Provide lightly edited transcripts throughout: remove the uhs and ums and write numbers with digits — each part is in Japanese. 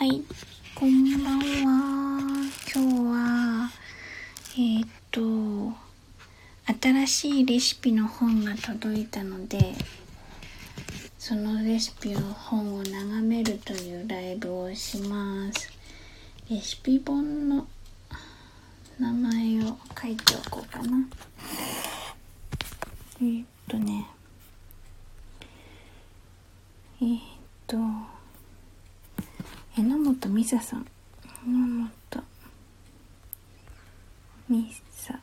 はい、こんばんは。今日は新しいレシピの本が届いたので、そのレシピの本を眺めるというライブをします。レシピ本の名前を書いておこうかな。榎本美沙さん、榎本美沙、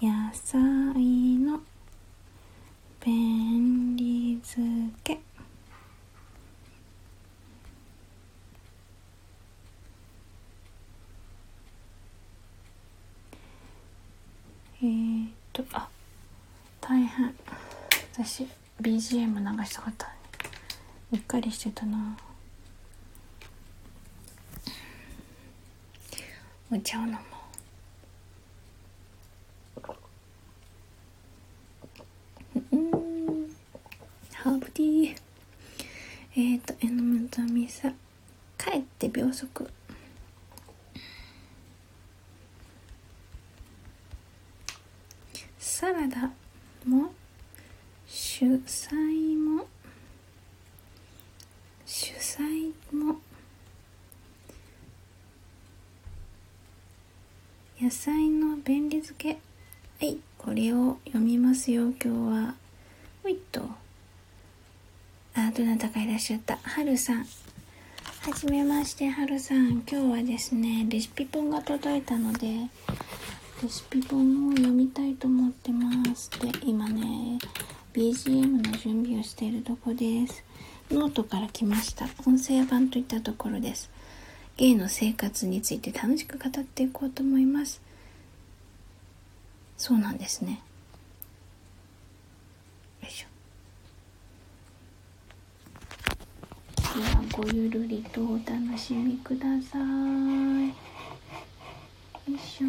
野菜の便利漬け、大変私 BGM 流したかったね。うっかりしてたな。お茶を飲もう。ハーブティー。榎本美沙、帰って秒速。サラダも主菜も野菜の便利漬け。はい、これを読みますよ。今日はどなたかいらっしゃった。はるさん、はじめまして。はるさん、今日はですね、レシピ本が届いたのでレシピ本を読みたいと思ってます。で、今ね BGM の準備をしているとこです。ノートから来ました。音声版といったところです。ゲイの生活について楽しく語っていこうと思います。そうなんですね。ではごゆるりとお楽しみください。よいしょ。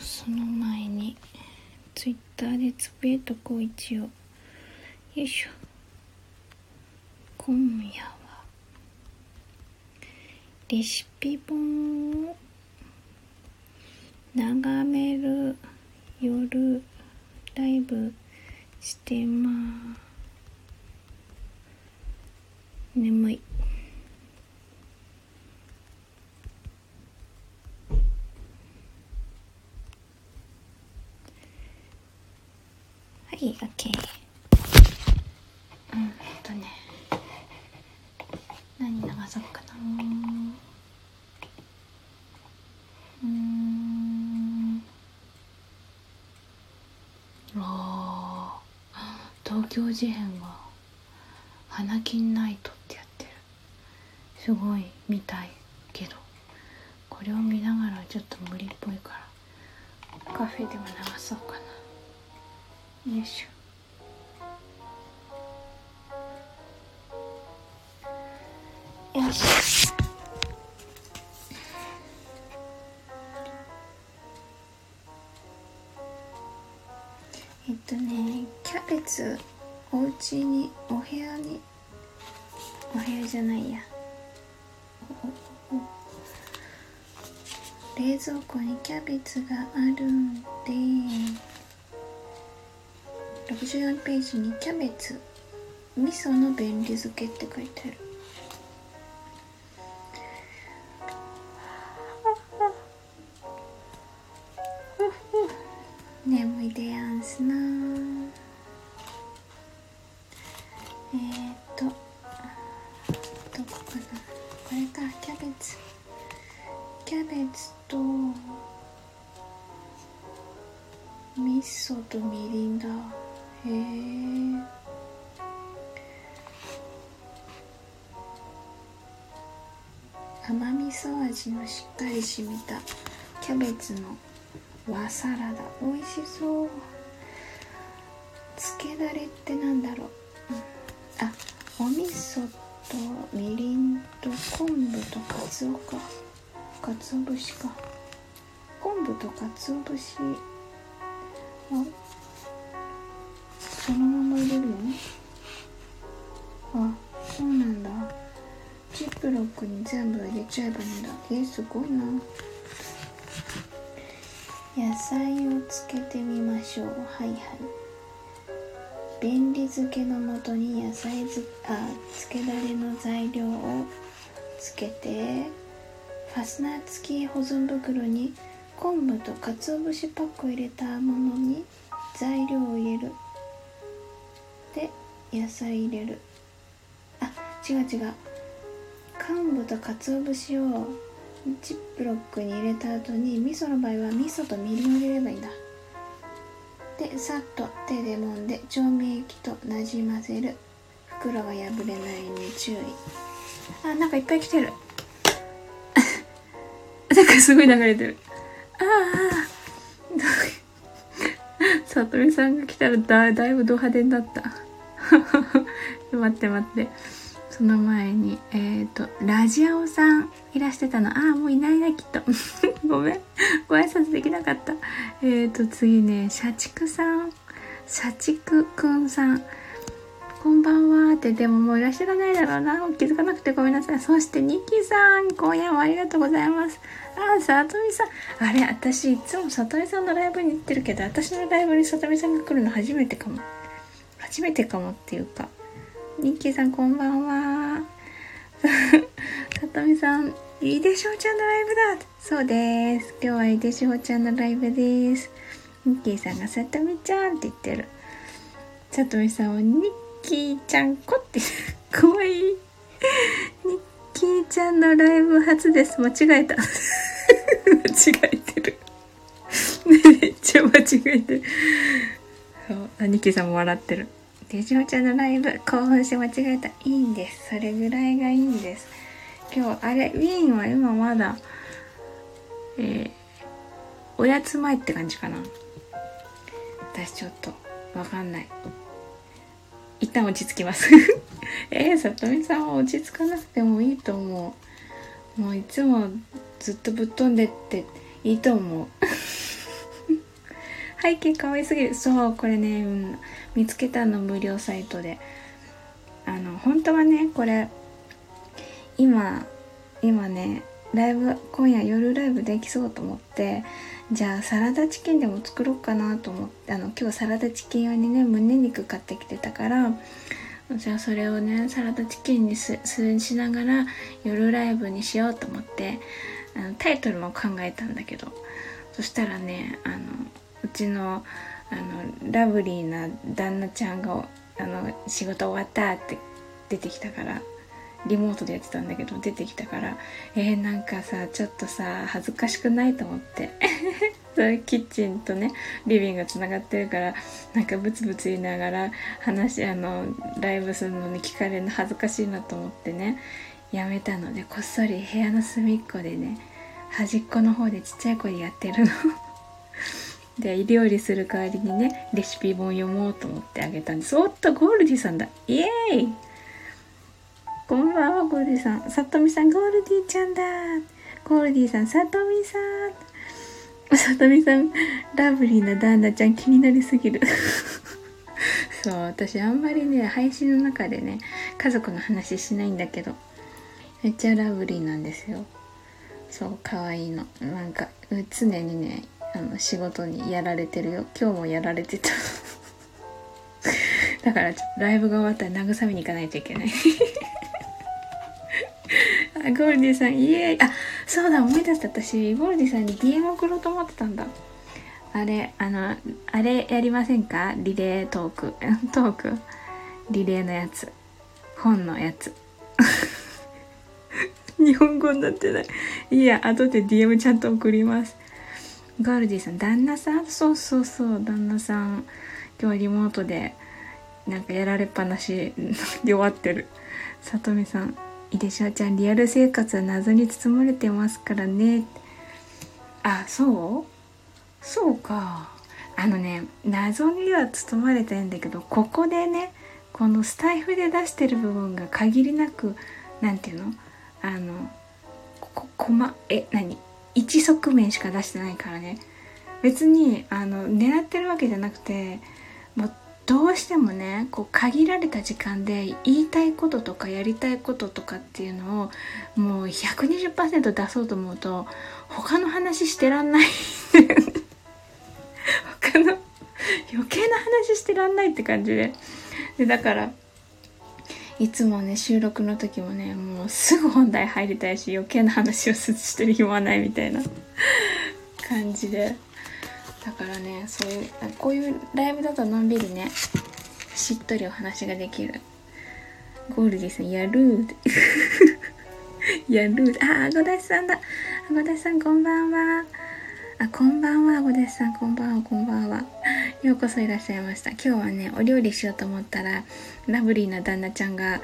その前にツイッターでつぶやいとこう、一応。よいしょ。今夜はレシピ本を眺める夜ライブしてます。眠い。はい、 OK。 何流そうかな。東京事変が花金ナイトってやってる。すごい見たいけど、これを見ながらちょっと無理っぽいからカフェでも流そうかな。よいしょよいしょ。キャベツ、お家に、お部屋に、お部屋じゃないや、冷蔵庫にキャベツがあるんで、64ページにキャベツ、味噌の便利漬けって書いてある。眠いでやんすなー。どこかな。これか。キャベツと味噌とみりんだ。へー。甘味噌味のしっかり染みたキャベツの和サラダ、おいしそう。つけだれってなんだろう。あ、お味噌とみりんと昆布とかつおか、かつお節か。昆布とかつお節はそのまま入れるの？あ、そうなんだ。ジップロックに全部入れちゃえばいいんだ。すごいな。野菜をつけてみましょう。はいはい。便利漬けの素に野菜漬けだれの材料をつけて、ファスナー付き保存袋に昆布と鰹節パックを入れたものに材料を入れる。で、野菜入れる。あ、違う。昆布と鰹節をジップロックに入れた後に、味噌の場合は味噌とみりんを入れればいいんだ。で、さっと手で揉んで調味液となじませる。袋が破れないように注意。あ、なんかいっぱい来てる。なんかすごい流れてる。ああ。さとみさんが来たらだいぶド派手になった。待って。その前に、ラジオさんいらしてたの。ああ、もういないな、きっと。ご挨拶できなかった。次ね、社畜くんさん。こんばんはって、でももういらっしゃらないだろうな。気づかなくてごめんなさい。そして、ニキさん、今夜もありがとうございます。ああ、さとみさん。あれ、私いつもさとみさんのライブに行ってるけど、私のライブにさとみさんが来るの初めてかもっていうか。ニッキーさん、こんばんは。さとみさん、いでしほちゃんのライブだ。そうです。今日はいでしほちゃんのライブです。ニッキーさんがさとみちゃんって言ってる。さとみさんはニッキーちゃんこってかわいい。ニッキーちゃんのライブ初です。間違えた。間違えてる。めっちゃ間違えてる。そう、ニッキーさんも笑ってる。でしほちゃんのライブ、興奮して間違えた。いいんです。それぐらいがいいんです。今日、あれ、ウィーンは今まだ、おやつ前って感じかな。私ちょっと、わかんない。一旦落ち着きます。さとみさんは落ち着かなくてもいいと思う。もういつもずっとぶっ飛んでっていいと思う。背景可愛すぎる。そう、これね、見つけたの、無料サイトで。本当はね、これ、今ね、ライブ、今夜夜ライブできそうと思って、じゃあサラダチキンでも作ろうかなと思って、今日サラダチキン用にね、胸肉買ってきてたから、じゃあそれをね、サラダチキンにしながら、夜ライブにしようと思って、タイトルも考えたんだけど、そしたらね、うちの、ラブリーな旦那ちゃんが、仕事終わったって出てきたから、リモートでやってたんだけど、出てきたから、なんかさ、ちょっとさ、恥ずかしくないと思って。それキッチンとね、リビングがつながってるから、なんかブツブツ言いながら、ライブするのに聞かれるの恥ずかしいなと思ってね、やめたので、こっそり部屋の隅っこでね、端っこの方でちっちゃい声でやってるの。で、料理する代わりにね、レシピ本読もうと思ってあげたんです。おっと、ゴールディさんだ。イエーイ。こんばんは、ゴールディさん。さとみさん、ゴールディちゃんだ。ゴールディさん、さとみさん。さとみさん、ラブリーな旦那ちゃん気になりすぎる。そう、私あんまりね、配信の中でね、家族の話しないんだけど、めっちゃラブリーなんですよ。そう、可愛いの。なんか、常にね、仕事にやられてるよ。今日もやられてた。だからライブが終わったら慰めに行かないといけない。あ、ゴールディさん、イエーイ。あ、そうだ、思い出した。私ゴールディさんに DM 送ろうと思ってたんだ。あれやりませんか？リレートークリレーのやつ、本のやつ。日本語になってない。いや、後で DM ちゃんと送ります。ガールディさん、旦那さん、そう、旦那さん、今日リモートで、なんかやられっぱなし、弱ってる。さとみさん、いでしょちゃん、リアル生活は謎に包まれてますからね。あ、そうか。謎には包まれてるんだけど、ここでね、このスタイフで出してる部分が限りなく、なんていうの？こま、え、何一側面しか出してないからね。別に狙ってるわけじゃなくて、もうどうしてもね、こう限られた時間で言いたいこととかやりたいこととかっていうのをもう 120% 出そうと思うと、他の話してらんない他の余計な話してらんないって感じで、だからいつもね、収録の時もね、もうすぐ本題入りたいし、余計な話をしてる暇はないみたいな感じで、だからね、そういうこういうライブだとのんびりね、しっとりお話ができる。ゴールディさんやるやる、あ、あごだしさんだ、あごだしさんこんばんは、あ、こんばんは、あごだしさんこんばんは、こんばんは、ようこそいらっしゃいました。今日はね、お料理しようと思ったら、ラブリーな旦那ちゃんが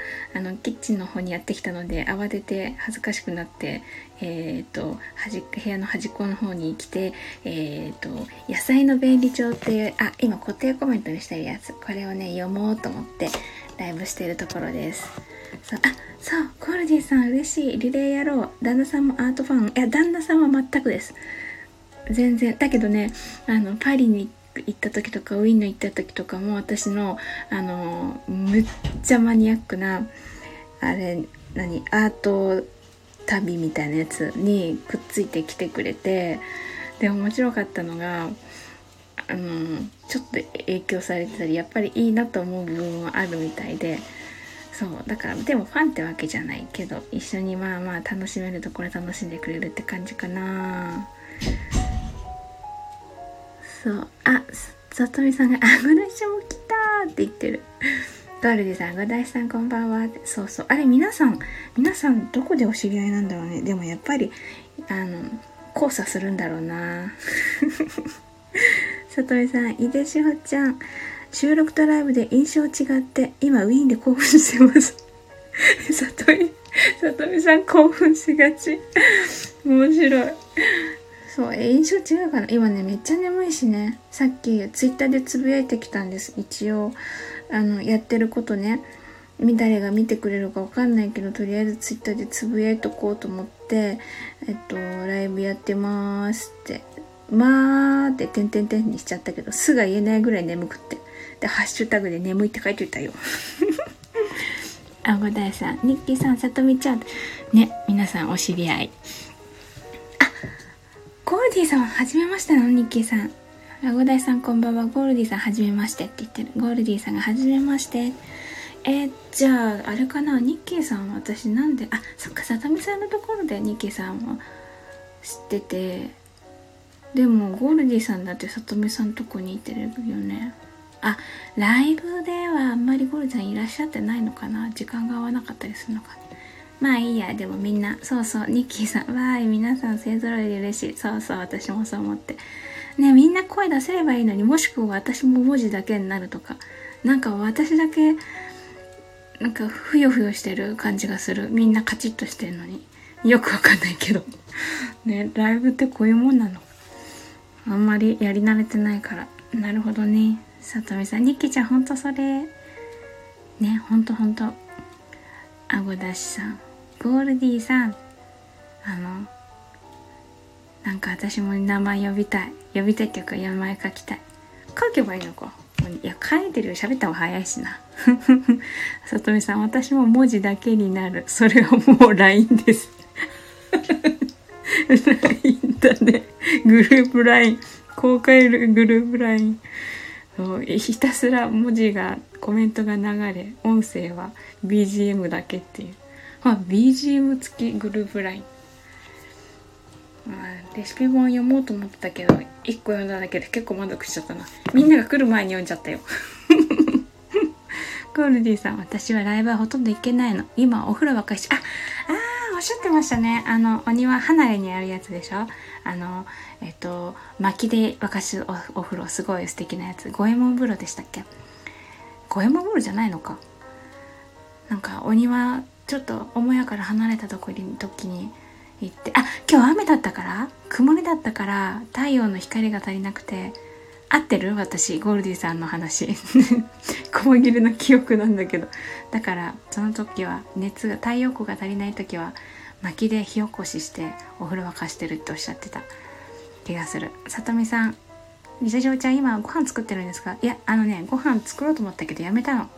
キッチンの方にやってきたので、慌てて恥ずかしくなって、部屋の端っこの方に来て、野菜の便利帳っていう、あ、今固定コメントにしてるやつ、これをね、読もうと思ってライブしているところです。そう、あ、そう、コールディさん嬉しい、リレーやろう、旦那さんもアートファン、いや、旦那さんは全くです。全然、だけどね、パリに行った時とかウィーンの行った時とかも、私のむっちゃマニアックなあれ何アート旅みたいなやつにくっついてきてくれて、で面白かったのがちょっと影響されてたり、やっぱりいいなと思う部分はあるみたいで、そうだからでもファンってわけじゃないけど、一緒にまあまあ楽しめるところ楽しんでくれるって感じかな。そう、あ、さとみさんが「あごだしさんも来た」って言ってる。ゴールディさん、あごだしさんこんばんはって。そうそう、あれ皆さんどこでお知り合いなんだろうね。でもやっぱり交差するんだろうなさとみさん、井出志保ちゃん収録とライブで印象違って今ウィーンで興奮してますさとみさん興奮しがち面白い。そう、印象違うかな。今ね、めっちゃ眠いしね、さっきツイッターでつぶやいてきたんです。一応やってることね、誰が見てくれるかわかんないけど、とりあえずツイッターでつぶやいとこうと思ってライブやってますってまーっててんてんてんにしちゃったけど、すが言えないぐらい眠くって、でハッシュタグで眠いって書いておいたよあごだいさん、ニッキーさん、さとみちゃんね、皆さんお知り合い。ゴールディさんはじめましてなの、ニッキーさん。あごだいさんこんばんは、ゴールディさんはじめましてって言ってる。ゴールディさんがはじめまして。じゃああれかな、ニッキーさんは私なんで、あ、そっか、さとみさんのところでニッキーさんは知ってて、でもゴールディさんだってさとみさんのとこにいてるよね。あ、ライブではあんまりゴールディさんいらっしゃってないのかな、時間が合わなかったりするのかな。まあいいや、でもみんな、そうそう、ニッキーさん、わーい、皆さん勢ぞろいで嬉しい。そうそう、私もそう思って。ね、みんな声出せればいいのに、もしくは私も文字だけになるとか、なんか私だけ、なんかふよふよしてる感じがする。みんなカチッとしてるのに。よくわかんないけど。ね、ライブってこういうもんなの。あんまりやり慣れてないから。なるほどね。さとみさん、ニッキーちゃん、ほんとそれ。ね、ほんと。あごだしさん。ゴールディさん、なんか私も名前呼びたいっていうか名前書きたい。書けばいいのか。いや、書いてるより喋った方が早いしなさとみさん、私も文字だけになる。それはもう LINE ですLINE だね。グループ LINE、 公開グループ LINE、 ひたすら文字がコメントが流れ、音声は BGM だけっていう、まあ、BGM 付きグループ LINE、まあ、レシピ本読もうと思ってたけど1個読んだだけで結構満足しちゃったな。みんなが来る前に読んじゃったよゴールディさん、私はライブはほとんど行けないの。今お風呂ばっかりし、おっしゃってましたね。お庭離れにあるやつでしょ。薪で沸かすお風呂、すごい素敵なやつ。五右衛門風呂でしたっけ。五右衛門風呂じゃないのか。なんかお庭ちょっと母屋から離れたとこに時に行って、あ、今日雨だったから曇りだったから太陽の光が足りなくて、合ってる？私ゴールディさんの話細切れの記憶なんだけど、だからその時は太陽光が足りない時は薪で火起こししてお風呂沸かしてるっておっしゃってた気がする。さとみさん、水上ちゃん今ご飯作ってるんですか？いや、ご飯作ろうと思ったけどやめたの。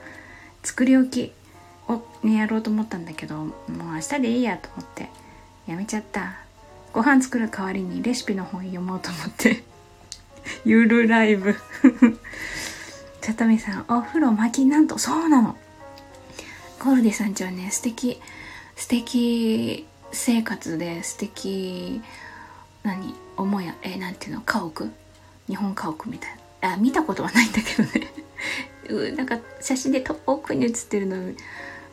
作り置きをねやろうと思ったんだけど、もう明日でいいやと思ってやめちゃった。ご飯作る代わりにレシピの本読もうと思ってゆるライブさとみさん、お風呂巻き、なんとそうなの。ゴールディさんちはね、素敵生活で素敵思いやなんていうの、家屋、日本家屋みたいな、見たことはないんだけどねなんか写真で遠くに写ってるの、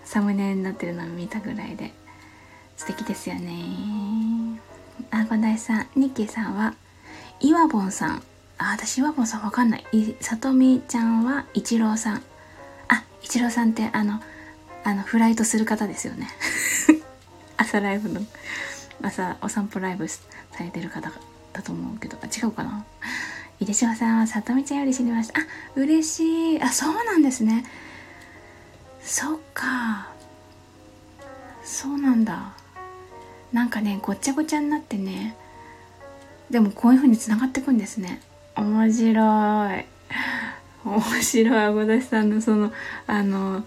サムネになってるのを見たぐらいで素敵ですよね。あごだいさん、ニッキーさんはイワボンさん、私岩本さんわかんない。さとみちゃんはイチローさん、イチローさんってあのフライトする方ですよね朝ライブのお散歩ライブされてる方だと思うけど、違うかな。いでしわさんはさとみちゃんより知りました。嬉しい。そうなんですね。そっか、そうなんだ。なんかね、ごっちゃごちゃになってね、でもこういう風に繋がっていくんですね。面白い。あごだしさんのその巡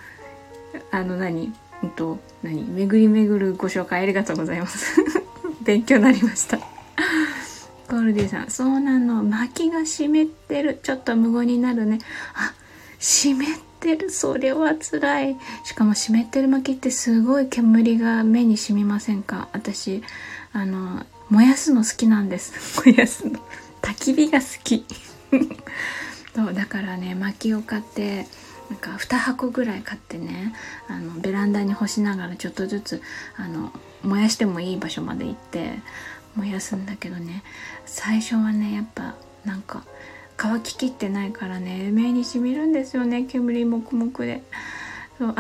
り巡るご紹介ありがとうございます勉強になりましたゴールディさん、そうなの、薪が湿ってる、ちょっと無言になるね。湿ってる、それは辛い。しかも湿ってる薪ってすごい煙が目に染みませんか？私燃やすの好きなんです燃やすの、焚き火が好きそうだからね、薪を買って、なんか2箱ぐらい買ってね、ベランダに干しながらちょっとずつ燃やしてもいい場所まで行って燃やすんだけどね、最初はねやっぱなんか乾ききってないからね、目にしみるんですよね、煙もくもくで。そう、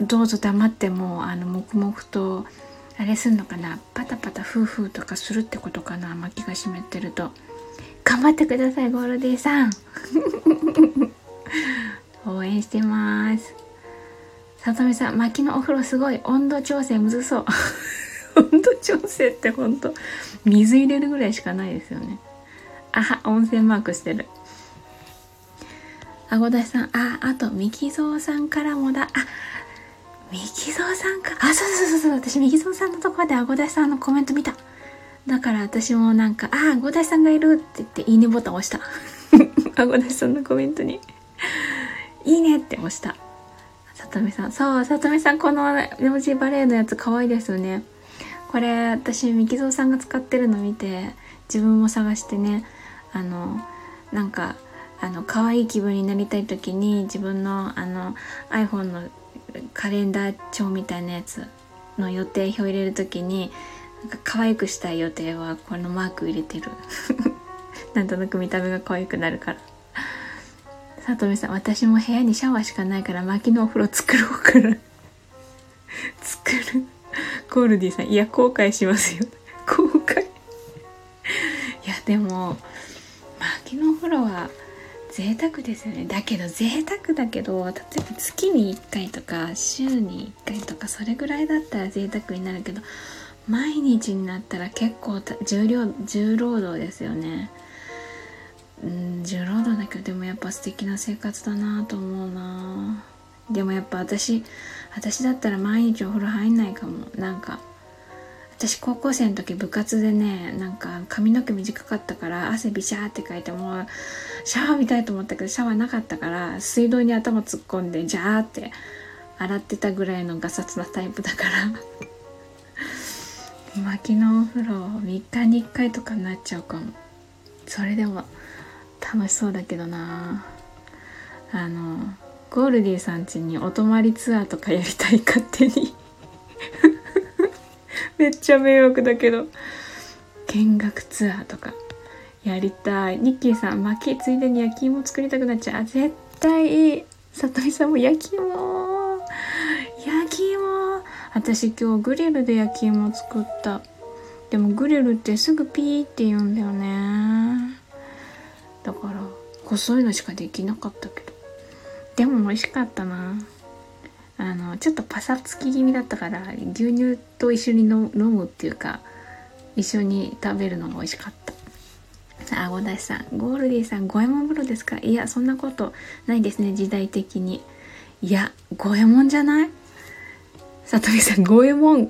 どうぞ黙ってもう黙々とあれすんのかな、パタパタフーフーとかするってことかな、薪が湿ってると。頑張ってくださいゴールディさん応援してます。さとみさん、薪のお風呂すごい、温度調整むずそう温度調整ってほんと水入れるぐらいしかないですよね。温泉マークしてる。あごだしさん、あとみきぞうさんからもだ。みきぞうさんか、そう、私みきぞうさんのところであごだしさんのコメント見た。だから私もなんかあごだしさんがいるって言っていいねボタン押したあごだしさんのコメントにいいねって押した。さとみさん、そう、さとみさんこの文字バレーのやつ可愛いですよね。これ私みきぞうさんが使ってるの見て自分も探してね、なんか可愛い気分になりたい時に自分のiPhone のカレンダー帳みたいなやつの予定表入れるときに、なんか可愛くしたい予定はこのマーク入れてるなんとなく見た目が可愛くなるから。さとみさん、私も部屋にシャワーしかないから薪のお風呂作ろうから作る。ゴールディさん、いや後悔しますよ後悔いやでも薪のお風呂は贅沢ですよね。だけど贅沢だけど、例えば月に1回とか週に1回とかそれぐらいだったら贅沢になるけど、毎日になったら結構重労働ですよね。重労働だけど、でもやっぱ素敵な生活だなと思うな。でもやっぱ私だったら毎日お風呂入んないかも。なんか私高校生の時部活でね、なんか髪の毛短かったから汗ビシャーってかいて、もうシャワー見たいと思ったけどシャワーなかったから水道に頭突っ込んでジャーって洗ってたぐらいのガサツなタイプだから薪のお風呂3日に1回とかになっちゃうかも。それでも楽しそうだけどな。ゴールディさん家にお泊まりツアーとかやりたい、勝手にめっちゃ迷惑だけど、見学ツアーとかやりたい。ニッキーさん、薪ついでに焼き芋作りたくなっちゃう。絶対いい。さとみさんも焼き芋。私今日グリルで焼き芋作った。でもグリルってすぐピーって言うんだよね。だから細いのしかできなかったけど、でも美味しかったな。ちょっとパサつき気味だったから牛乳と一緒に飲むっていうか一緒に食べるのが美味しかった。あごだしさん、ゴールディさん、五右衛門風呂ですか？いや、そんなことないですね、時代的に。いや、五右衛門じゃない？さとみさん、五右衛門あ、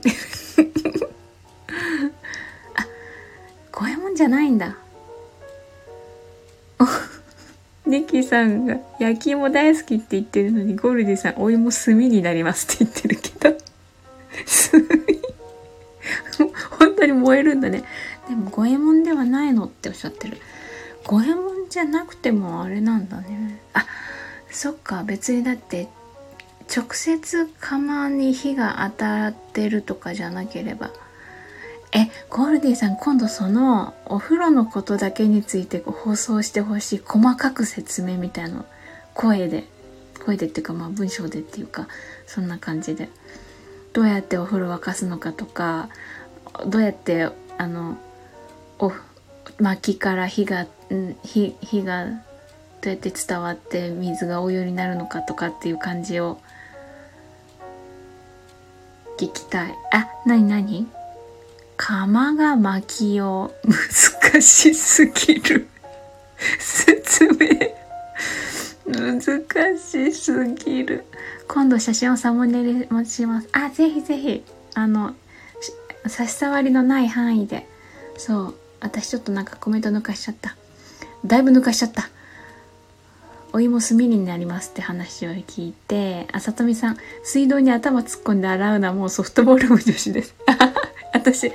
五右衛門じゃないんだ。ネキさんが焼き芋大好きって言ってるのに、ゴールディさんお芋炭になりますって言ってるけど本当に燃えるんだね。でも五右衛門ではないのっておっしゃってる。五右衛門じゃなくてもあれなんだね。あ、そっか、別にだって直接釜に火が当たってるとかじゃなければ。ゴールディさん、今度そのお風呂のことだけについて放送してほしい、細かく説明みたいなの声でっていうか、まあ文章でっていうか、そんな感じでどうやってお風呂沸かすのかとか、どうやって薪から火がどうやって伝わって水がお湯になるのかとかっていう感じを聞きたい。あ、何釜が薪を、難しすぎる説明難しすぎる。今度写真をサムネにします。あ、ぜひぜひ差し障りのない範囲で。そう、私ちょっとなんかコメントだいぶ抜かしちゃった。お芋炭になりますって話を聞いて、あさとみさん、水道に頭突っ込んで洗うのはもうソフトボール部女子です私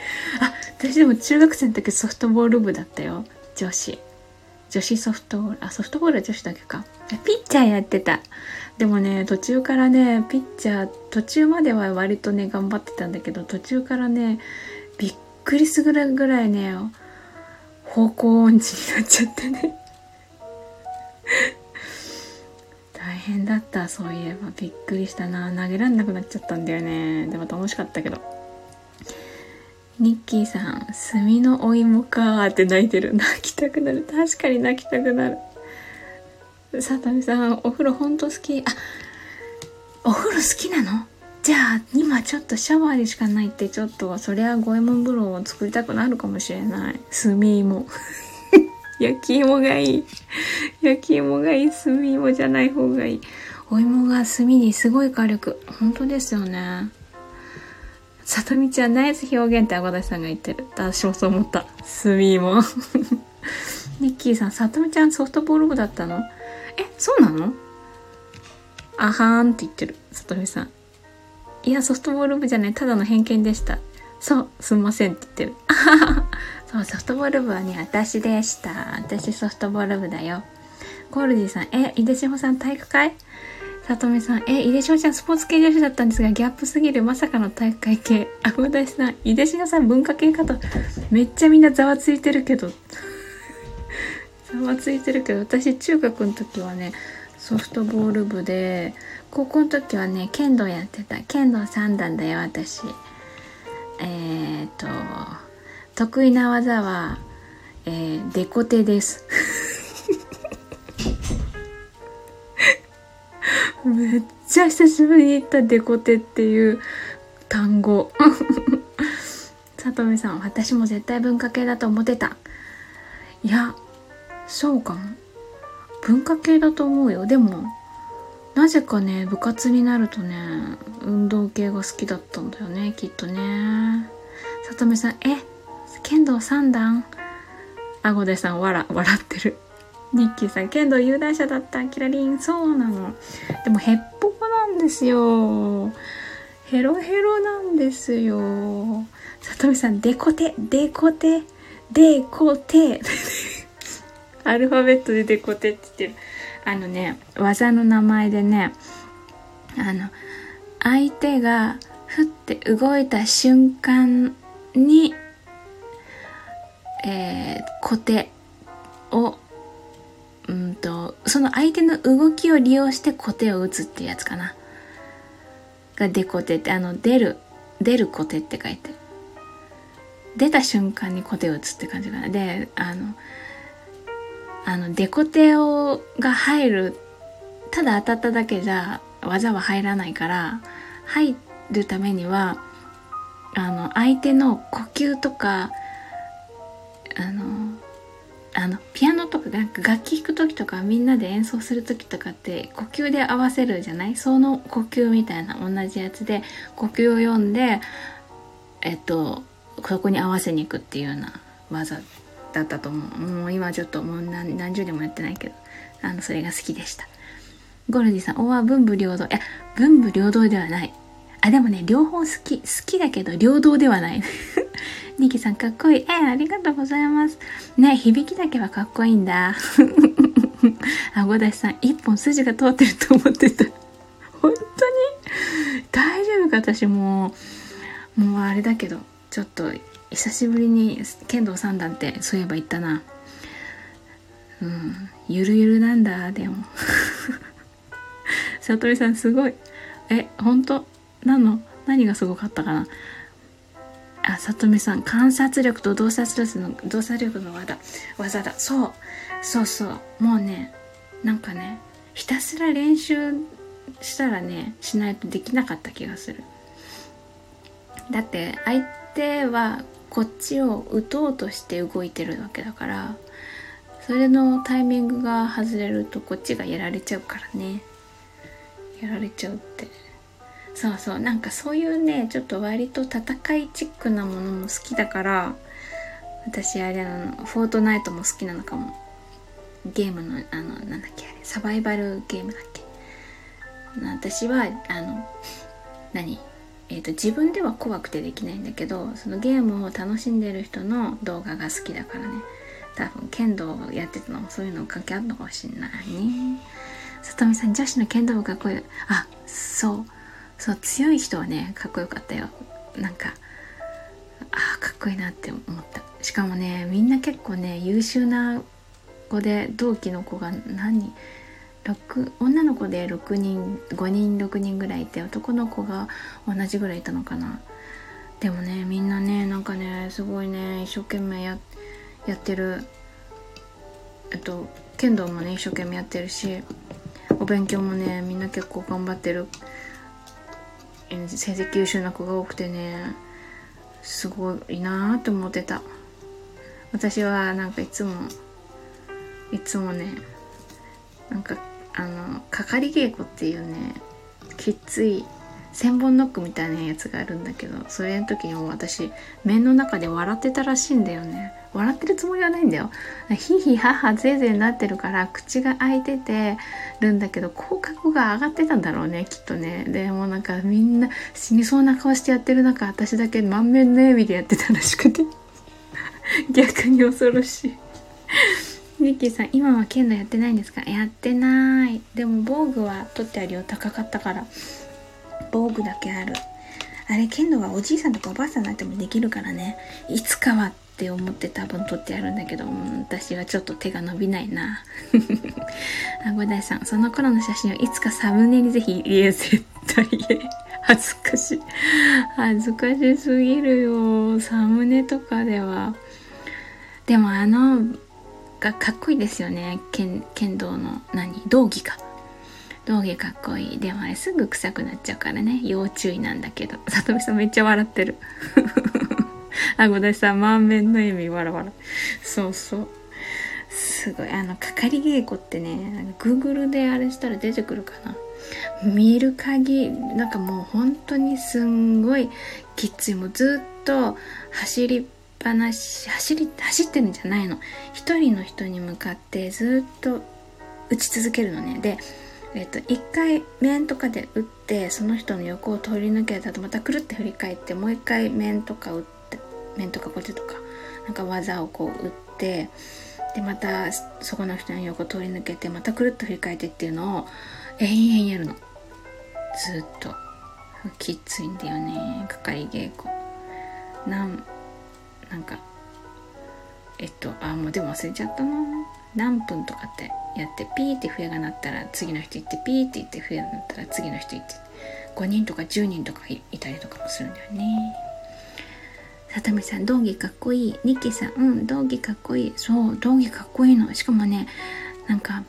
でも中学生の時ソフトボール部だったよ。女子ソフトボール、ソフトボールは女子だけか。ピッチャーやってた。でもね、途中からね、ピッチャー途中までは割とね頑張ってたんだけど、途中からねびっくりするぐらいね方向音痴になっちゃってね大変だった。そういえばびっくりしたな、投げられなくなっちゃったんだよね。でも楽しかったけど。ニッキーさん、炭のお芋かーって泣いてる。泣きたくなる。確かに泣きたくなる。さとみさん、お風呂ほんと好き。あ、お風呂好きなの？じゃあ今ちょっとシャワーでしかないって、ちょっとそりゃ五右衛門風呂を作りたくなるかもしれない。炭芋焼き芋がいい、焼き芋がいい、炭芋じゃない方がいい。お芋が炭にすごい火力、本当ですよね。さとみちゃん、ナイス表現ってあごだしさんが言ってる。私もそう思った。炭芋ニッキーさん、さとみちゃんソフトボール部だったの？そうなの？あはーんって言ってるさとみさん。いや、ソフトボール部じゃない、ただの偏見でした。そう、すんませんって言ってるそう、ソフトボール部はね私でした。私ソフトボール部だよ。ゴールディさん、井出志保さん体育会？さとみさん、井出翔ちゃんスポーツ系女子だったんですが、ギャップすぎるまさかの体育会系。あごだしさん、井出翔さん文化系かと。めっちゃみんなざわついてるけど私中学の時はねソフトボール部で、高校の時はね剣道やってた。剣道三段だよ私。得意な技は、デコテですめっちゃ久しぶりに言ったデコテっていう単語さとみさん、私も絶対文化系だと思ってた。いや、そうかも、文化系だと思うよ。でもなぜかね部活になるとね運動系が好きだったんだよね、きっとね。さとみさん、剣道三段？あごだしさん笑ってる。ニッキーさん、剣道有段者だった、キラリン。そうなの。でもヘッポコなんですよ、ヘロヘロなんですよ。さとみさん、デコテアルファベットでデコテって言ってる。技の名前でね、相手がふって動いた瞬間に、小手をその相手の動きを利用して小手を打つっていうやつかながデコテって、出る小手って書いてる。出た瞬間に小手を打つって感じかな。で、デコテが入る、ただ当たっただけじゃ技は入らないから、入るためには相手の呼吸とかピアノとか、なんか楽器弾く時とかみんなで演奏する時とかって呼吸で合わせるじゃない？その呼吸みたいな同じやつで呼吸を読んでそこに合わせに行くっていうような技だったと思う。もう今ちょっともう 何十年もやってないけど、それが好きでした。ゴルディさん、おは文武両道。いや、文武両道ではない。あ、でもね、両方好きだけど両道ではないニキさん、かっこいい。ありがとうございますね。響きだけはかっこいいんだあごだしさん、一本筋が通ってると思ってた本当に大丈夫か？私もうあれだけど、ちょっと久しぶりに剣道三段ってそういえば言ったな。ゆるゆるなんだ。でもさとりさんすごい。本当何がすごかったかな。あ、さとみさん、観察力と動作力の技だ。そうもうね、なんかね、ひたすら練習したらね、しないとできなかった気がする。だって相手はこっちを打とうとして動いてるわけだから、それのタイミングが外れるとこっちがやられちゃうからね。やられちゃうって、そうなんかそういうね、ちょっと割と戦いチックなものも好きだから、私あれフォートナイトも好きなのかも。ゲームのなんだっけ、あれサバイバルゲームだっけ。私は自分では怖くてできないんだけど、そのゲームを楽しんでる人の動画が好きだからね。多分剣道をやってたのもそういうの関係あるのかもしれないね。さとみさん、女子の剣道部かっこいい。あ、そう強い人はねかっこよかったよ。なんかかっこいいなって思った。しかもね、みんな結構ね優秀な子で、同期の子が女の子で5人6人ぐらいいて、男の子が同じぐらいいたのかな。でもね、みんなね、なんかね、すごいね、一生懸命やってる。剣道もね一生懸命やってるし、お勉強もねみんな結構頑張ってる。成績優秀な子が多くてね、すごいなーって思ってた。私はなんかいつもね、なんかかかり稽古っていうね、きつい千本ノックみたいなやつがあるんだけど、それの時にも私面の中で笑ってたらしいんだよね。笑ってるつもりはないんだよ。ヒヒハハゼーゼーになってるから口が開いててるんだけど、口角が上がってたんだろうね、きっとね。でもなんかみんな死にそうな顔してやってる中、私だけ満面の笑みでやってたらしくて逆に恐ろしいニッキーさん、今は剣道やってないんですか？やってない。でも防具は取ってあるよ。高かったから防具だけある。あれ、剣道はおじいさんとかおばあさんになってもできるからね、いつかはって思って多分取ってあるんだけど、私はちょっと手が伸びないなあごだいさん、その頃の写真をいつかサムネにぜひ。いや絶対恥ずかしすぎるよ、サムネとかでは。でもかっこいいですよね、剣道の道着かっこいい。でもあれすぐ臭くなっちゃうからね、要注意なんだけど。さとみさんめっちゃ笑ってるあごだしさん満面の笑み、わらわら。そうすごい。かかり稽古ってね、Google であれしたら出てくるかな。見る限りなんかもう本当にすんごいきつい。もうずっと走ってるんじゃないの。一人の人に向かってずっと打ち続けるのね。で、一回面とかで打って、その人の横を通り抜けたとまたくるって振り返って、もう一回面とか打って、面とかこっちとかなんか技をこう打って、でまたそこの人の横を通り抜けて、またくるっと振り返ってっていうのを延々やるの。ずっときついんだよね、かかり稽古。なんかもうでも忘れちゃったな。何分とかってやって、ピーって笛が鳴ったら次の人行って、ピーって言って笛が鳴ったら次の人行って、5人とか10人とかいたりとかもするんだよね。さとみさん、道着かっこいい。ニッキーさん、道着かっこいい。そう、道着かっこいいの。しかもね、なんか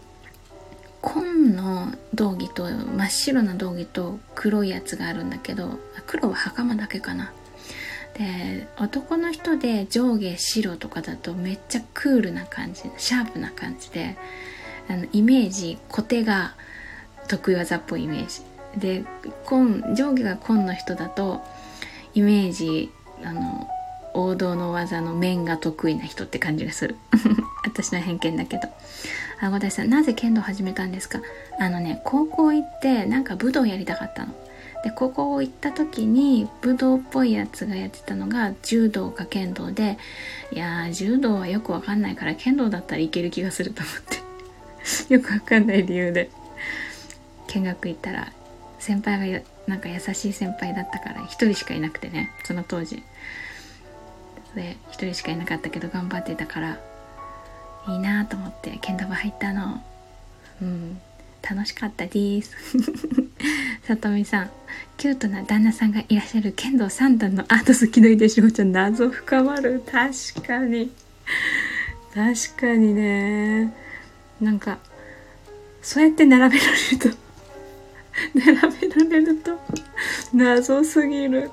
紺の道着と真っ白な道着と黒いやつがあるんだけど、黒は袴だけかな。で、男の人で上下白とかだとめっちゃクールな感じ、シャープな感じで、イメージコテが得意技っぽいイメージで、上下が紺の人だとイメージ王道の技の面が得意な人って感じがする私の偏見だけど。小田さん、なぜ剣道始めたんですか？高校行ってなんか武道やりたかったので、高校行った時に武道っぽいやつがやってたのが柔道か剣道で、いやー柔道はよくわかんないから剣道だったらいける気がすると思ってよくわかんない理由で見学行ったら、先輩がなんか優しい先輩だったから、一人しかいなくてね、その当時で一人しかいなかったけど頑張ってたからいいなと思って剣道部入ったの。楽しかったですさとみさん、キュートな旦那さんがいらっしゃる剣道三段のアート好きのいでしょうちゃん、謎深まる。確かに確かにね、なんかそうやって並べられると謎すぎる。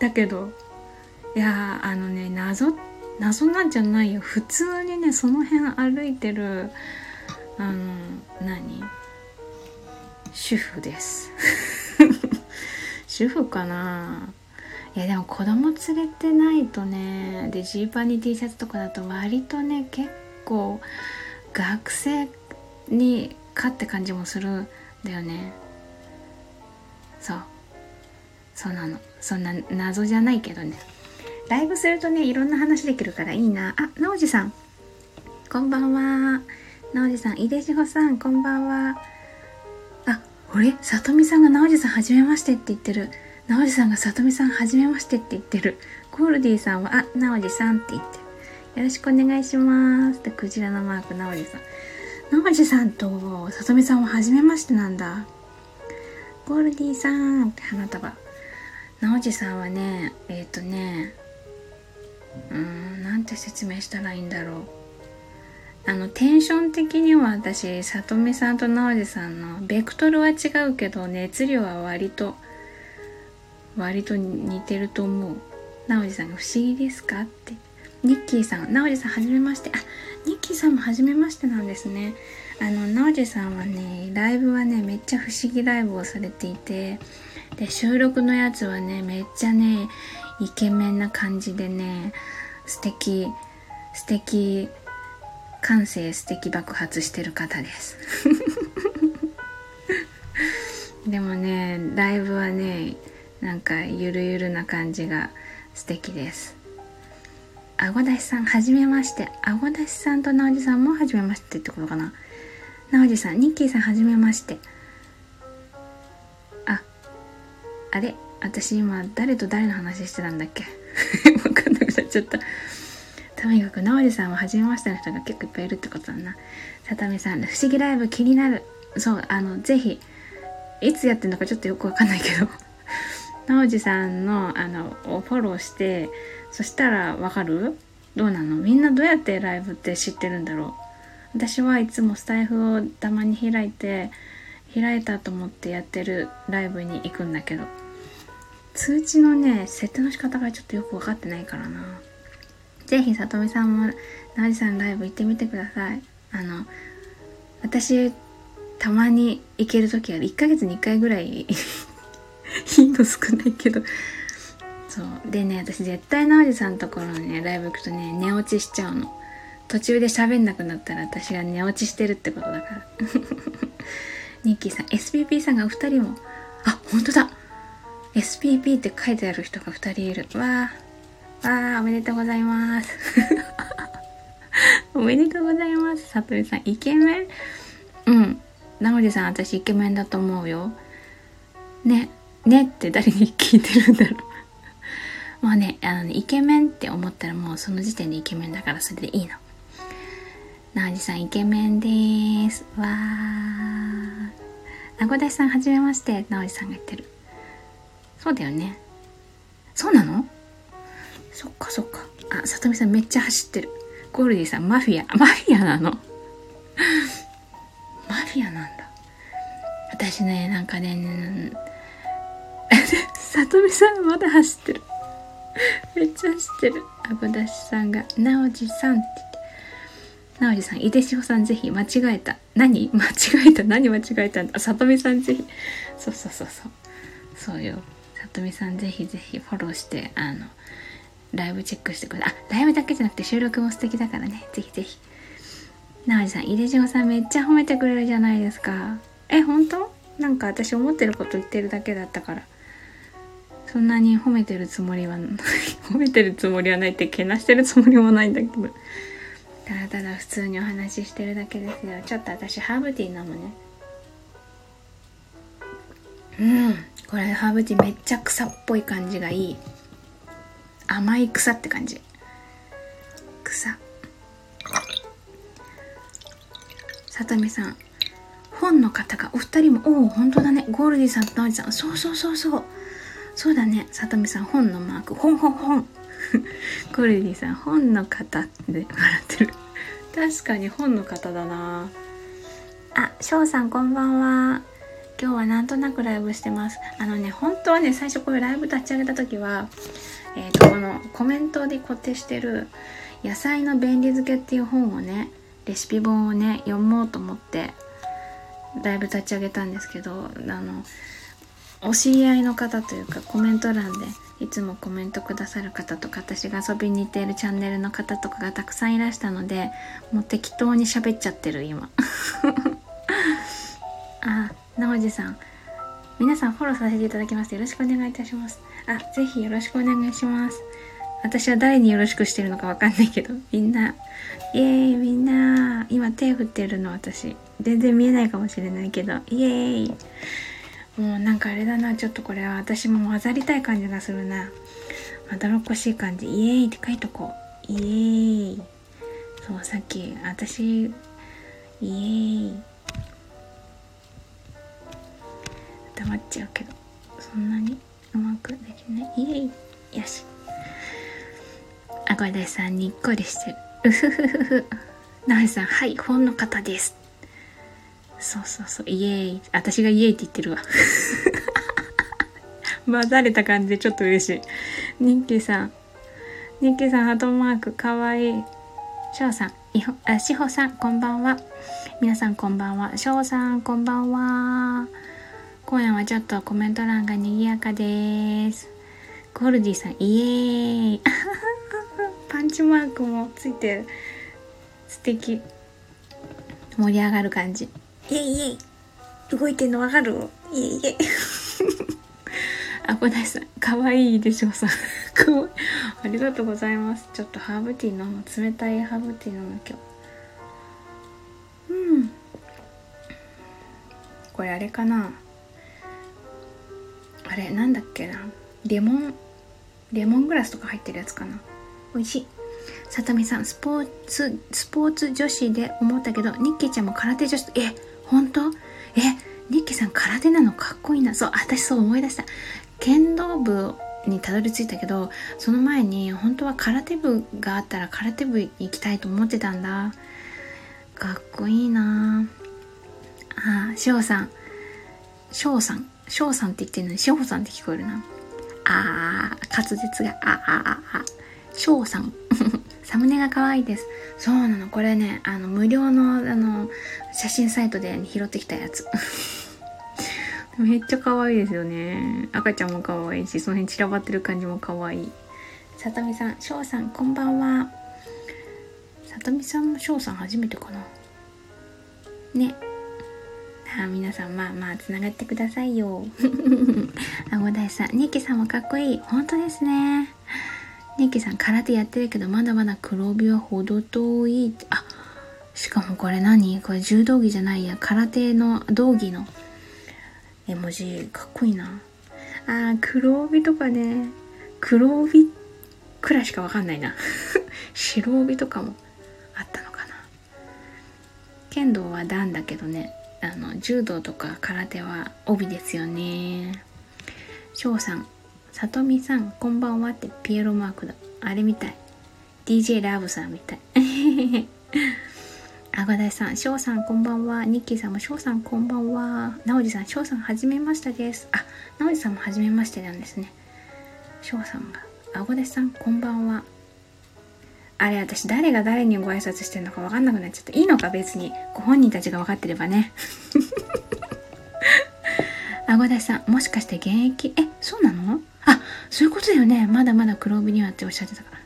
だけどいや謎なんじゃないよ、普通にね、その辺歩いてる主婦です主婦かな。いやでも子供連れてないとね、でジーパンに T シャツとかだと割とね、結構学生にかって感じもするんだよね。そうなの。そんな謎じゃないけどね、ライブするとね、いろんな話できるからいいな。あ、なおじさんこんばんは。なおじさん、いでしほさんこんばんは。あ、さとみさんがなおじさんはじめましてって言ってる。なおじさんがさとみさんはじめましてって言ってる。ゴールディさんはなおじさんって言ってる。よろしくお願いしますって、クジラのマークなおじさん。なおじさんとさとみさんははじめましてなんだ。ゴールディさんって花束。なおじさんはね、なんて説明したらいいんだろう。テンション的には私、さとみさんとなおじさんのベクトルは違うけど、熱量は割と似てると思う。なおじさんが不思議ですかって。ニッキーさん、なおじさんはじめまして。ニッキーさんもはじめましてなんですね。なおじさんはね、ライブはね、めっちゃ不思議ライブをされていて、で収録のやつはね、めっちゃね、イケメンな感じでね、素敵感性素敵爆発してる方ですでもね、ライブはね、なんかゆるゆるな感じが素敵です。あごだしさんはじめまして。あごだしさんとなおじさんもはじめましてってことかな。なおじさん、ニッキーさんはじめまして。あれ私今誰と誰の話してたんだっけ分かんなくなっちゃった。とにかくなおじさんは初めましての人が結構いっぱいいるってことだな。さとみさん、不思議ライブ気になる。そう、ぜひいつやってるのかちょっとよくわかんないけどなおじさんのをフォローして、そしたらわかる。どうなの、みんなどうやってライブって知ってるんだろう。私はいつもスタイフをたまに開いたと思ってやってるライブに行くんだけど、通知のね、設定の仕方がちょっとよく分かってないからな。ぜひさとみさんもなおじさんライブ行ってみてください。私たまに行ける時は1ヶ月に1回ぐらい頻度少ないけど、そうでね、私絶対なおじさんのところのね、ライブ行くとね、寝落ちしちゃうの。途中で喋んなくなったら私が寝落ちしてるってことだからニッキーさん、SPP さんがお二人も、あ、本当だ、SPP って書いてある人が2人いる。わー、おめでとうございますおめでとうございます。さとみさんイケメン。なおじさん、私イケメンだと思うよ。ねって誰に聞いてるんだろうもうね、イケメンって思ったらもうその時点でイケメンだから、それでいいの。なおじさんイケメンでーす。わー、あごだしさんはじめまして。なおじさんが言ってる。そうだよね。そうなの？そっか。あ、さとみさんめっちゃ走ってる。ゴールディさん、マフィアなのマフィアな私ね、なんかねさとみさんまだ走ってるめっちゃ走ってる。あごだしさんがなおじさんって言って、なおじさん、いでしほさんぜひ間違えた、何間違えた、何間違えたんだ、さとみさんぜひ、そうそうそうそう、そうよ、さとみさんぜひぜひフォローして、ライブチェックしてください。あ、ライブだけじゃなくて収録も素敵だからね、ぜひぜひ。なおじさん、いでしほさんめっちゃ褒めてくれるじゃないですか。え、本当？なんか私思ってること言ってるだけだったから、そんなに褒めてるつもりは褒めてるつもりはないって、けなしてるつもりもないんだけど、ただただ普通にお話ししてるだけですよ。ちょっと私ハーブティー飲むね。うん、これハーブティーめっちゃ草っぽい感じがいい。甘い草って感じ。草。さとみさん、本の方がお二人も、おお、本当だね。ゴールディさんとナオジさん、そうそうそうそう。そうだね、さとみさん本のマーク、本ゴルディさん本の方で笑ってる確かに本の方だなあ。しょうさんこんばんは、今日はなんとなくライブしてます。本当はね、最初こういうライブ立ち上げた時は、このコメントで固定してる野菜の便利漬けっていう本をね、レシピ本をね、読もうと思ってライブ立ち上げたんですけど、お知り合いの方というか、コメント欄でいつもコメントくださる方とか、私が遊びに行っているチャンネルの方とかがたくさんいらしたので、もう適当に喋っちゃってる今あ、なおじさん、皆さんフォローさせていただきます、よろしくお願いいたします。あ、ぜひよろしくお願いします。私は誰によろしくしてるのかわかんないけど、みんなイエーイ、みんな今手振ってるの、私全然見えないかもしれないけど、イエーイ。もうなんかあれだな、ちょっとこれは私も混ざりたい感じがするな、まどろっこしい感じ、イエーイって書いとこう、イエーイ。そう、さっき私イエーイ黙っちゃうけど、そんなにうまくできない、イエーイ、よし。あごだしさんにっこりしてる、うふふふふ。なおじさん、はい、本の方です、そうそうそう、イエーイ、私がイエーイって言ってるわ混ざれた感じでちょっと嬉しい。ニッキーさん、ニッキーさんハートマークかわいい。しょうさん、しほさんこんばんは、皆さんこんばんは、しょうさんこんばんは。今夜はちょっとコメント欄がにぎやかです。ゴルディさんイエーイパンチマークもついてる、素敵、盛り上がる感じ、イエイイエイ、動いてんのわかる、イエイイエイあごだしさんかわいいでしょさんありがとうございます。ちょっとハーブティー飲む、冷たいハーブティー飲む今日。うん、これあれかな、あれなんだっけな、レモングラスとか入ってるやつかな、美味しい。さとみさん、スポーツ女子で思ったけど、ニッキーちゃんも空手女子、え、本当？え、ニッキーさん空手なの、かっこいいな。そう、私そう思い出した。剣道部にたどり着いたけど、その前に本当は空手部があったら空手部に行きたいと思ってたんだ。かっこいいな。あ、しょうさんって言ってるのにしほさんって聞こえるな。あー、滑舌が、しょうさんサムネが可愛いです。そうなの、これね、無料の写真サイトで拾ってきたやつめっちゃ可愛いですよね。赤ちゃんも可愛いし、その辺散らばってる感じも可愛い。さとみさん、しょうさんこんばんは。さとみさんもしょうさん初めてかなね。あ、皆さん、まあまあつながってくださいよあごだしさん、ニッキさんもかっこいい、本当ですね。ニッキーさん空手やってるけどまだまだ黒帯はほど遠いって。あ、しかもこれ何、これ柔道着じゃないや、空手の道着の絵文字、かっこいいな。あ、黒帯とかね、黒帯くらいしかわかんないな白帯とかもあったのかな。剣道は段だけどね、柔道とか空手は帯ですよね。翔さん、さとみさんこんばんはってピエロマークだ、あれみたい、 DJ ラブさんみたいあがだしさん、しょうさんこんばんは。ニッキーさんもしょうさんこんばんは。なおじさん、しょうさんはじめましてです。あ、なおじさんもはじめましてなんですね。しょうさんがあがだしさんこんばんは。あれ、私誰が誰にご挨拶してるのか分かんなくなっちゃった。いいのか別に、ご本人たちが分かってればね。あごだしさん、もしかして現役？え、そうなの？あ、そういうことだよね。まだまだ黒帯にはっておっしゃってたから。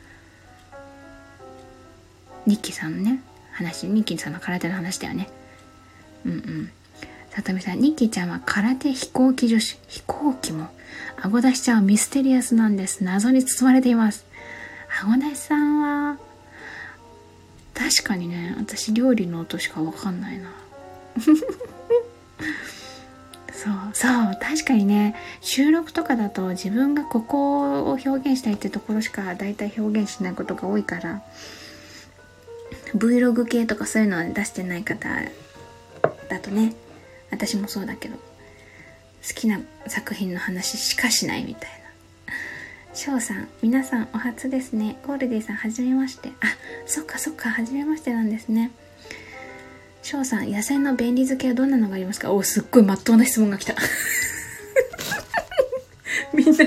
ニッキーさんのね話、ニッキーさんの空手の話だよね。うんうん。さとみさん、ニッキーちゃんは空手飛行機女子。飛行機もあごだしちゃんはミステリアスなんです。謎に包まれています。あごだしさんは確かにね、私料理の音しかわかんないな。そうそう、確かにね、収録とかだと自分がここを表現したいってところしかだいたい表現しないことが多いから、 Vlog 系とかそういうのは出してない方だとね、私もそうだけど、好きな作品の話しかしないみたいな。しょうさん、皆さんお初ですね。ゴールディさん、はじめまして。あ、そっかそっか、はじめましてなんですね。しょうさん、野菜の便利漬けはどんなのがありますか？お、すっごい真っ当な質問が来た。みんな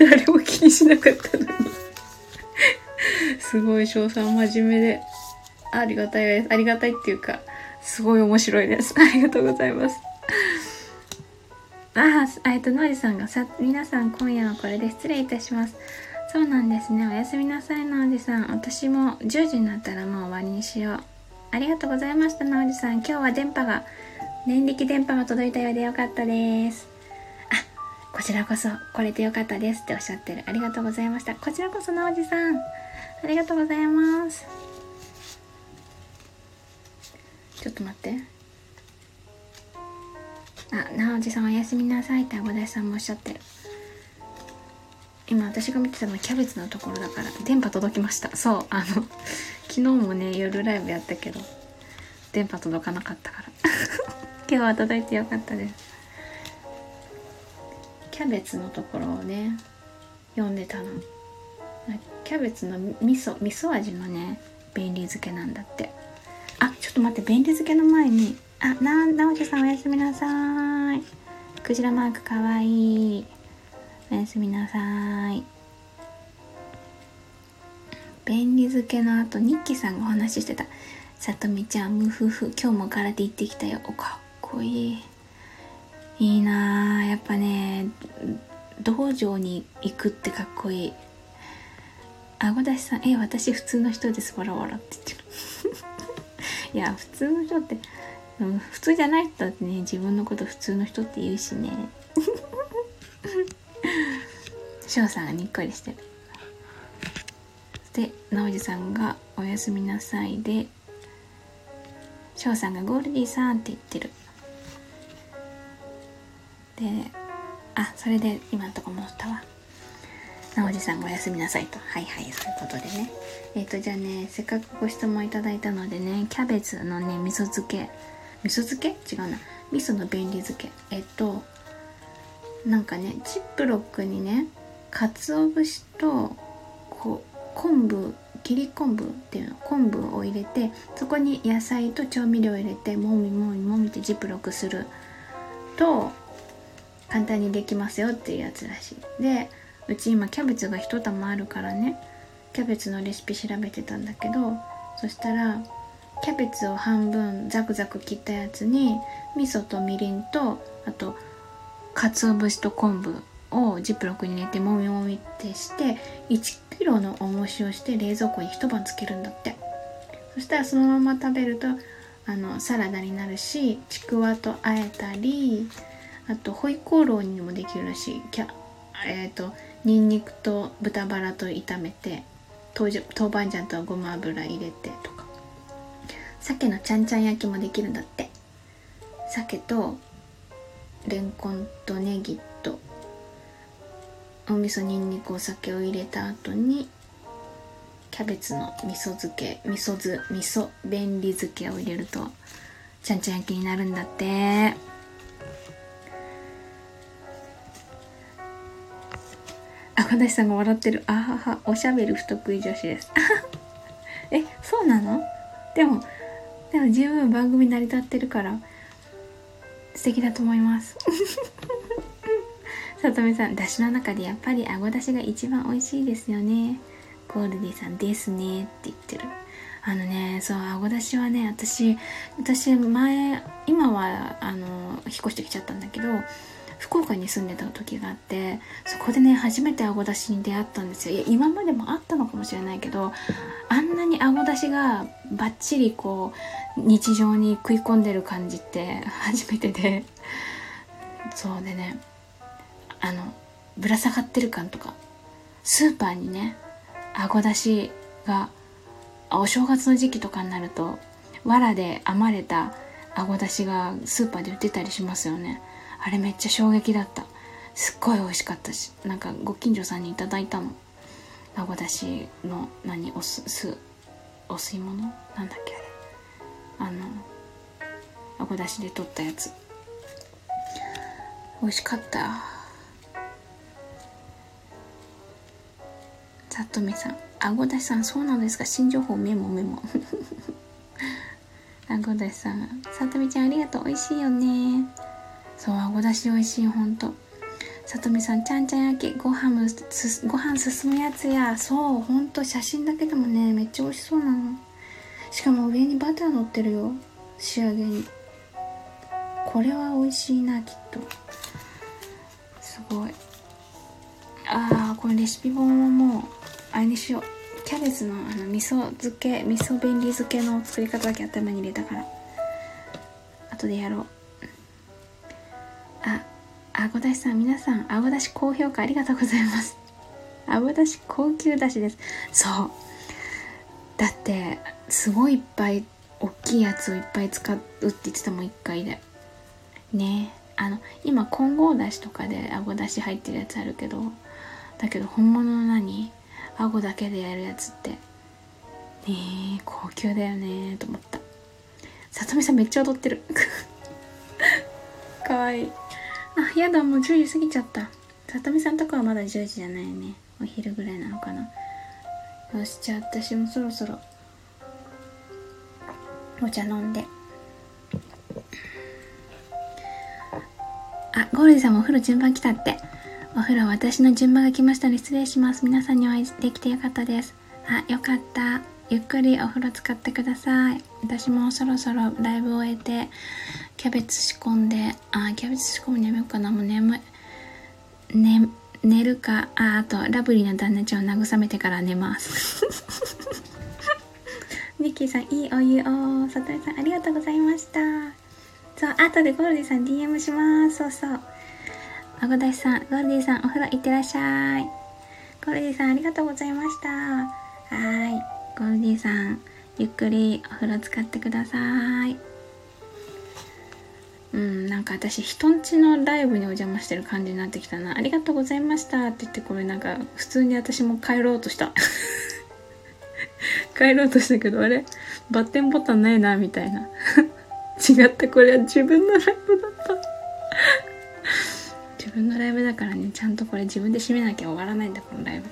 誰も気にしなかったのに。すごい、しょうさん真面目でありがたいです。ありがたいっていうか、すごい面白いです。ありがとうございます。ああ、ノイさんがさ、皆さん今夜はこれで失礼いたします。そうなんですね。おやすみなさい、ノイさん。私も10時になったらもう終わりにしよう。ありがとうございました、ノイさん。今日は電力電波が届いたようでよかったです。あ、こちらこそ、これでよかったですっておっしゃってる。ありがとうございました。こちらこそ、ノイさん。ありがとうございます。ちょっと待って。あ、なおじさんおやすみなさいってあごだしさんもおっしゃってる。今私が見てたのはキャベツのところだから、電波届きました。そう、昨日もね夜ライブやったけど電波届かなかったから。今日は届いてよかったです。キャベツのところをね読んでたの。キャベツの味噌のね便利漬けなんだって。あ、ちょっと待って、便利漬けの前に、あ、なおじさんおやすみなさーい。クジラマークかわいい。おやすみなさーい。便利漬けの後、ニッキーさんがお話ししてた。さとみちゃん、ムフフ、今日も空手行ってきたよ。お、かっこいい。いいなー、やっぱね、道場に行くってかっこいい。あごだしさん、私普通の人です。わらわらって言ってる。いや、普通の人って、普通じゃない人ってね、自分のこと普通の人って言うしね。しょうさんがにっこりしてる。で、なおじさんがおやすみなさいで、しょうさんがゴールディさんって言ってる。で、あ、それで今のとこ戻ったわ。なおじさんがおやすみなさいと。はいはい、そういうことでね。じゃあね、せっかくご質問いただいたのでね、キャベツのね、味噌の便利漬け。なんかね、ジップロックにね、鰹節と昆布、切り昆布っていうの、昆布を入れて、そこに野菜と調味料を入れて、もみってジップロックすると簡単にできますよっていうやつらしい。で、うち今キャベツが一玉あるからね、キャベツのレシピ調べてたんだけど、そしたらキャベツを半分ザクザク切ったやつに味噌とみりんと、あと鰹節と昆布をジップロックに入れてもみもみってして、1キロの重しをして冷蔵庫に一晩つけるんだって。そしたらそのまま食べるとサラダになるし、ちくわとあえたり、あとホイコーローにもできるらしい。ニンニクと豚バラと炒めて、豆板醤とごま油入れてとか。鮭のちゃんちゃん焼きもできるんだって。鮭とレンコンとネギとお味噌、ニンニク、お酒を入れた後にキャベツの味噌便利漬けを入れるとちゃんちゃん焼きになるんだって。あごだしさんが笑ってる。あはは、おしゃべり不得意女子です。え、そうなの？でも十分番組成り立ってるから素敵だと思いますさとみさん、だしの中でやっぱりあごだしが一番美味しいですよね。ゴールディさんですねって言ってる。そう、あごだしはね、私前、今は引っ越してきちゃったんだけど、福岡に住んでた時があって、そこでね初めてあごだしに出会ったんですよ。いや、今までもあったのかもしれないけど、あんなにあごだしがバッチリこう日常に食い込んでる感じって初めてで、そうでね、ぶら下がってる感とか、スーパーにねあごだしが、お正月の時期とかになると藁で編まれたあごだしがスーパーで売ってたりしますよね。あれめっちゃ衝撃だった。すっごい美味しかったし、なんかご近所さんにいただいたの。あごだしのお吸い物なんだっけ、あごだしで取ったやつ美味しかった。さとみさん、あごだしさんそうなんですか、新情報メモあごだしさん、さとみちゃんありがとう、美味しいよね。そう、あごだし美味しい、ほんと。さとみさん、ちゃんちゃん焼きご飯進むやつや。そう、ほんと写真だけでもねめっちゃ美味しそうなの。しかも上にバター乗ってるよ、仕上げに。これは美味しいな、きっと。すごい。あー、これレシピ本はもうあれにしよう。キャベツの味噌便利漬けの作り方だけ頭に入れたから後でやろう。あごだしさん、皆さんあごだし高評価ありがとうございます。あごだし高級だしです。そうだって、すごいいっぱい大きいやつをいっぱい使うって言ってたもん、1回でね。今混合だしとかであごだし入ってるやつあるけど、だけど本物のあごだけでやるやつってねえ、高級だよねと思った。さとみさんめっちゃ踊ってるかわいい。あ、やだ、もう10時過ぎちゃった。さとみさんとかはまだ10時じゃないよね、お昼ぐらいなのかな。よし、じゃあ私もそろそろお茶飲んで。あ、ゴールディさんもお風呂順番来たって。お風呂、私の順番が来ましたので失礼します。皆さんにお会いできてよかったです。あ、よかった。ゆっくりお風呂使ってください。私もそろそろライブを終えてキャベツ仕込んで、キャベツ仕込むのやめようかな、もう眠い、寝るか。あとラブリーな旦那ちゃんを慰めてから寝ますミッキーさん、いいお湯を。さとみさんありがとうございました。そう、後でゴールディさん DM します。そうそう、あごだしさん、ゴールディさんお風呂行ってらっしゃい。ゴールディさんありがとうございました。はーい、ゴールディさんゆっくりお風呂使ってください。なんか私人んちのライブにお邪魔してる感じになってきたな。ありがとうございましたって言って、これなんか普通に私も帰ろうとした帰ろうとしたけど、あれバッテンボタンないなみたいな違った、これは自分のライブだった自分のライブだからね、ちゃんとこれ自分で締めなきゃ終わらないんだ、このライブ。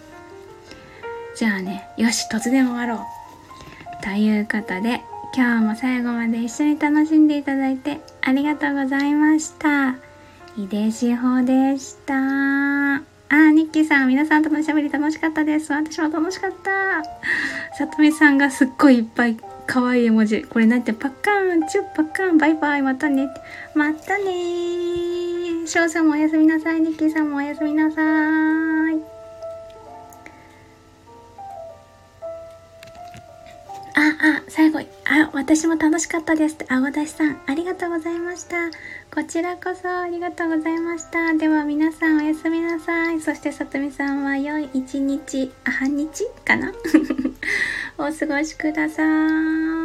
じゃあね、よし、突然終わろうということで、今日も最後まで一緒に楽しんでいただいてありがとうございました。井出志保でした。ニッキーさん、皆さんとのおしゃべり楽しかったです。私も楽しかった。さとみさんがすっごいいっぱい可愛い絵文字、これなんて、パッカーンチュッパッカーンバイバイ、またねまたねー。しょうさんもおやすみなさい。にっきーさんもおやすみなさい。最後、私も楽しかったですって。あごだしさんありがとうございました。こちらこそありがとうございました。では皆さんおやすみなさい。そしてさとみさんは良い一日、半日かなお過ごしください。